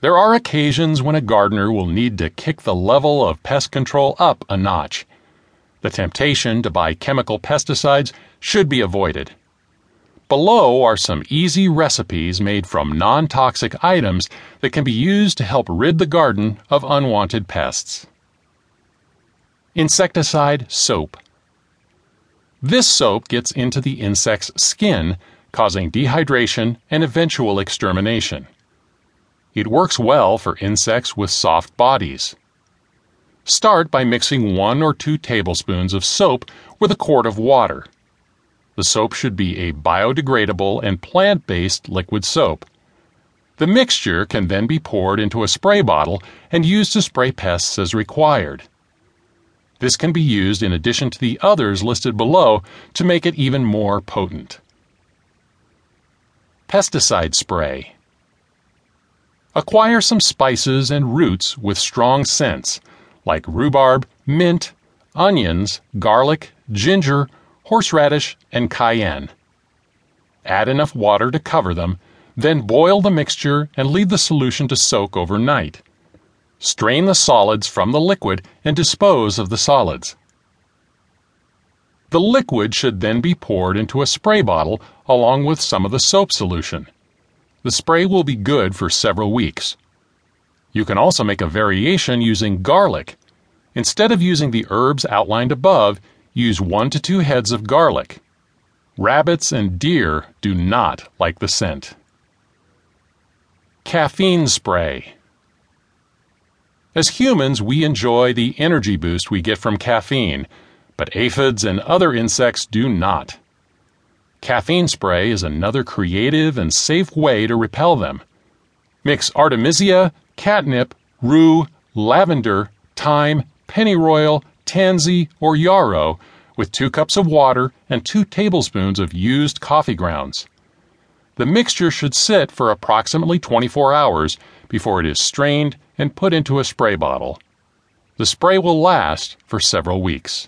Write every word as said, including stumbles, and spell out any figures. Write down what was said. There are occasions when a gardener will need to kick the level of pest control up a notch. The temptation to buy chemical pesticides should be avoided. Below are some easy recipes made from non-toxic items that can be used to help rid the garden of unwanted pests. Insecticide soap. This soap gets into the insect's skin, causing dehydration and eventual extermination. It works well for insects with soft bodies. Start by mixing one or two tablespoons of soap with a quart of water. The soap should be a biodegradable and plant-based liquid soap. The mixture can then be poured into a spray bottle and used to spray pests as required. This can be used in addition to the others listed below to make it even more potent. Pesticide spray. Acquire some spices and roots with strong scents, like rhubarb, mint, onions, garlic, ginger, horseradish, and cayenne. Add enough water to cover them, then boil the mixture and leave the solution to soak overnight. Strain the solids from the liquid and dispose of the solids. The liquid should then be poured into a spray bottle along with some of the soap solution. The spray will be good for several weeks. You can also make a variation using garlic. Instead of using the herbs outlined above, use one to two heads of garlic. Rabbits and deer do not like the scent. Caffeine spray. As humans, we enjoy the energy boost we get from caffeine, but aphids and other insects do not. Caffeine spray is another creative and safe way to repel them. Mix artemisia, catnip, rue, lavender, thyme, pennyroyal, tansy, or yarrow with two cups of water and two tablespoons of used coffee grounds. The mixture should sit for approximately twenty-four hours before it is strained and put into a spray bottle. The spray will last for several weeks.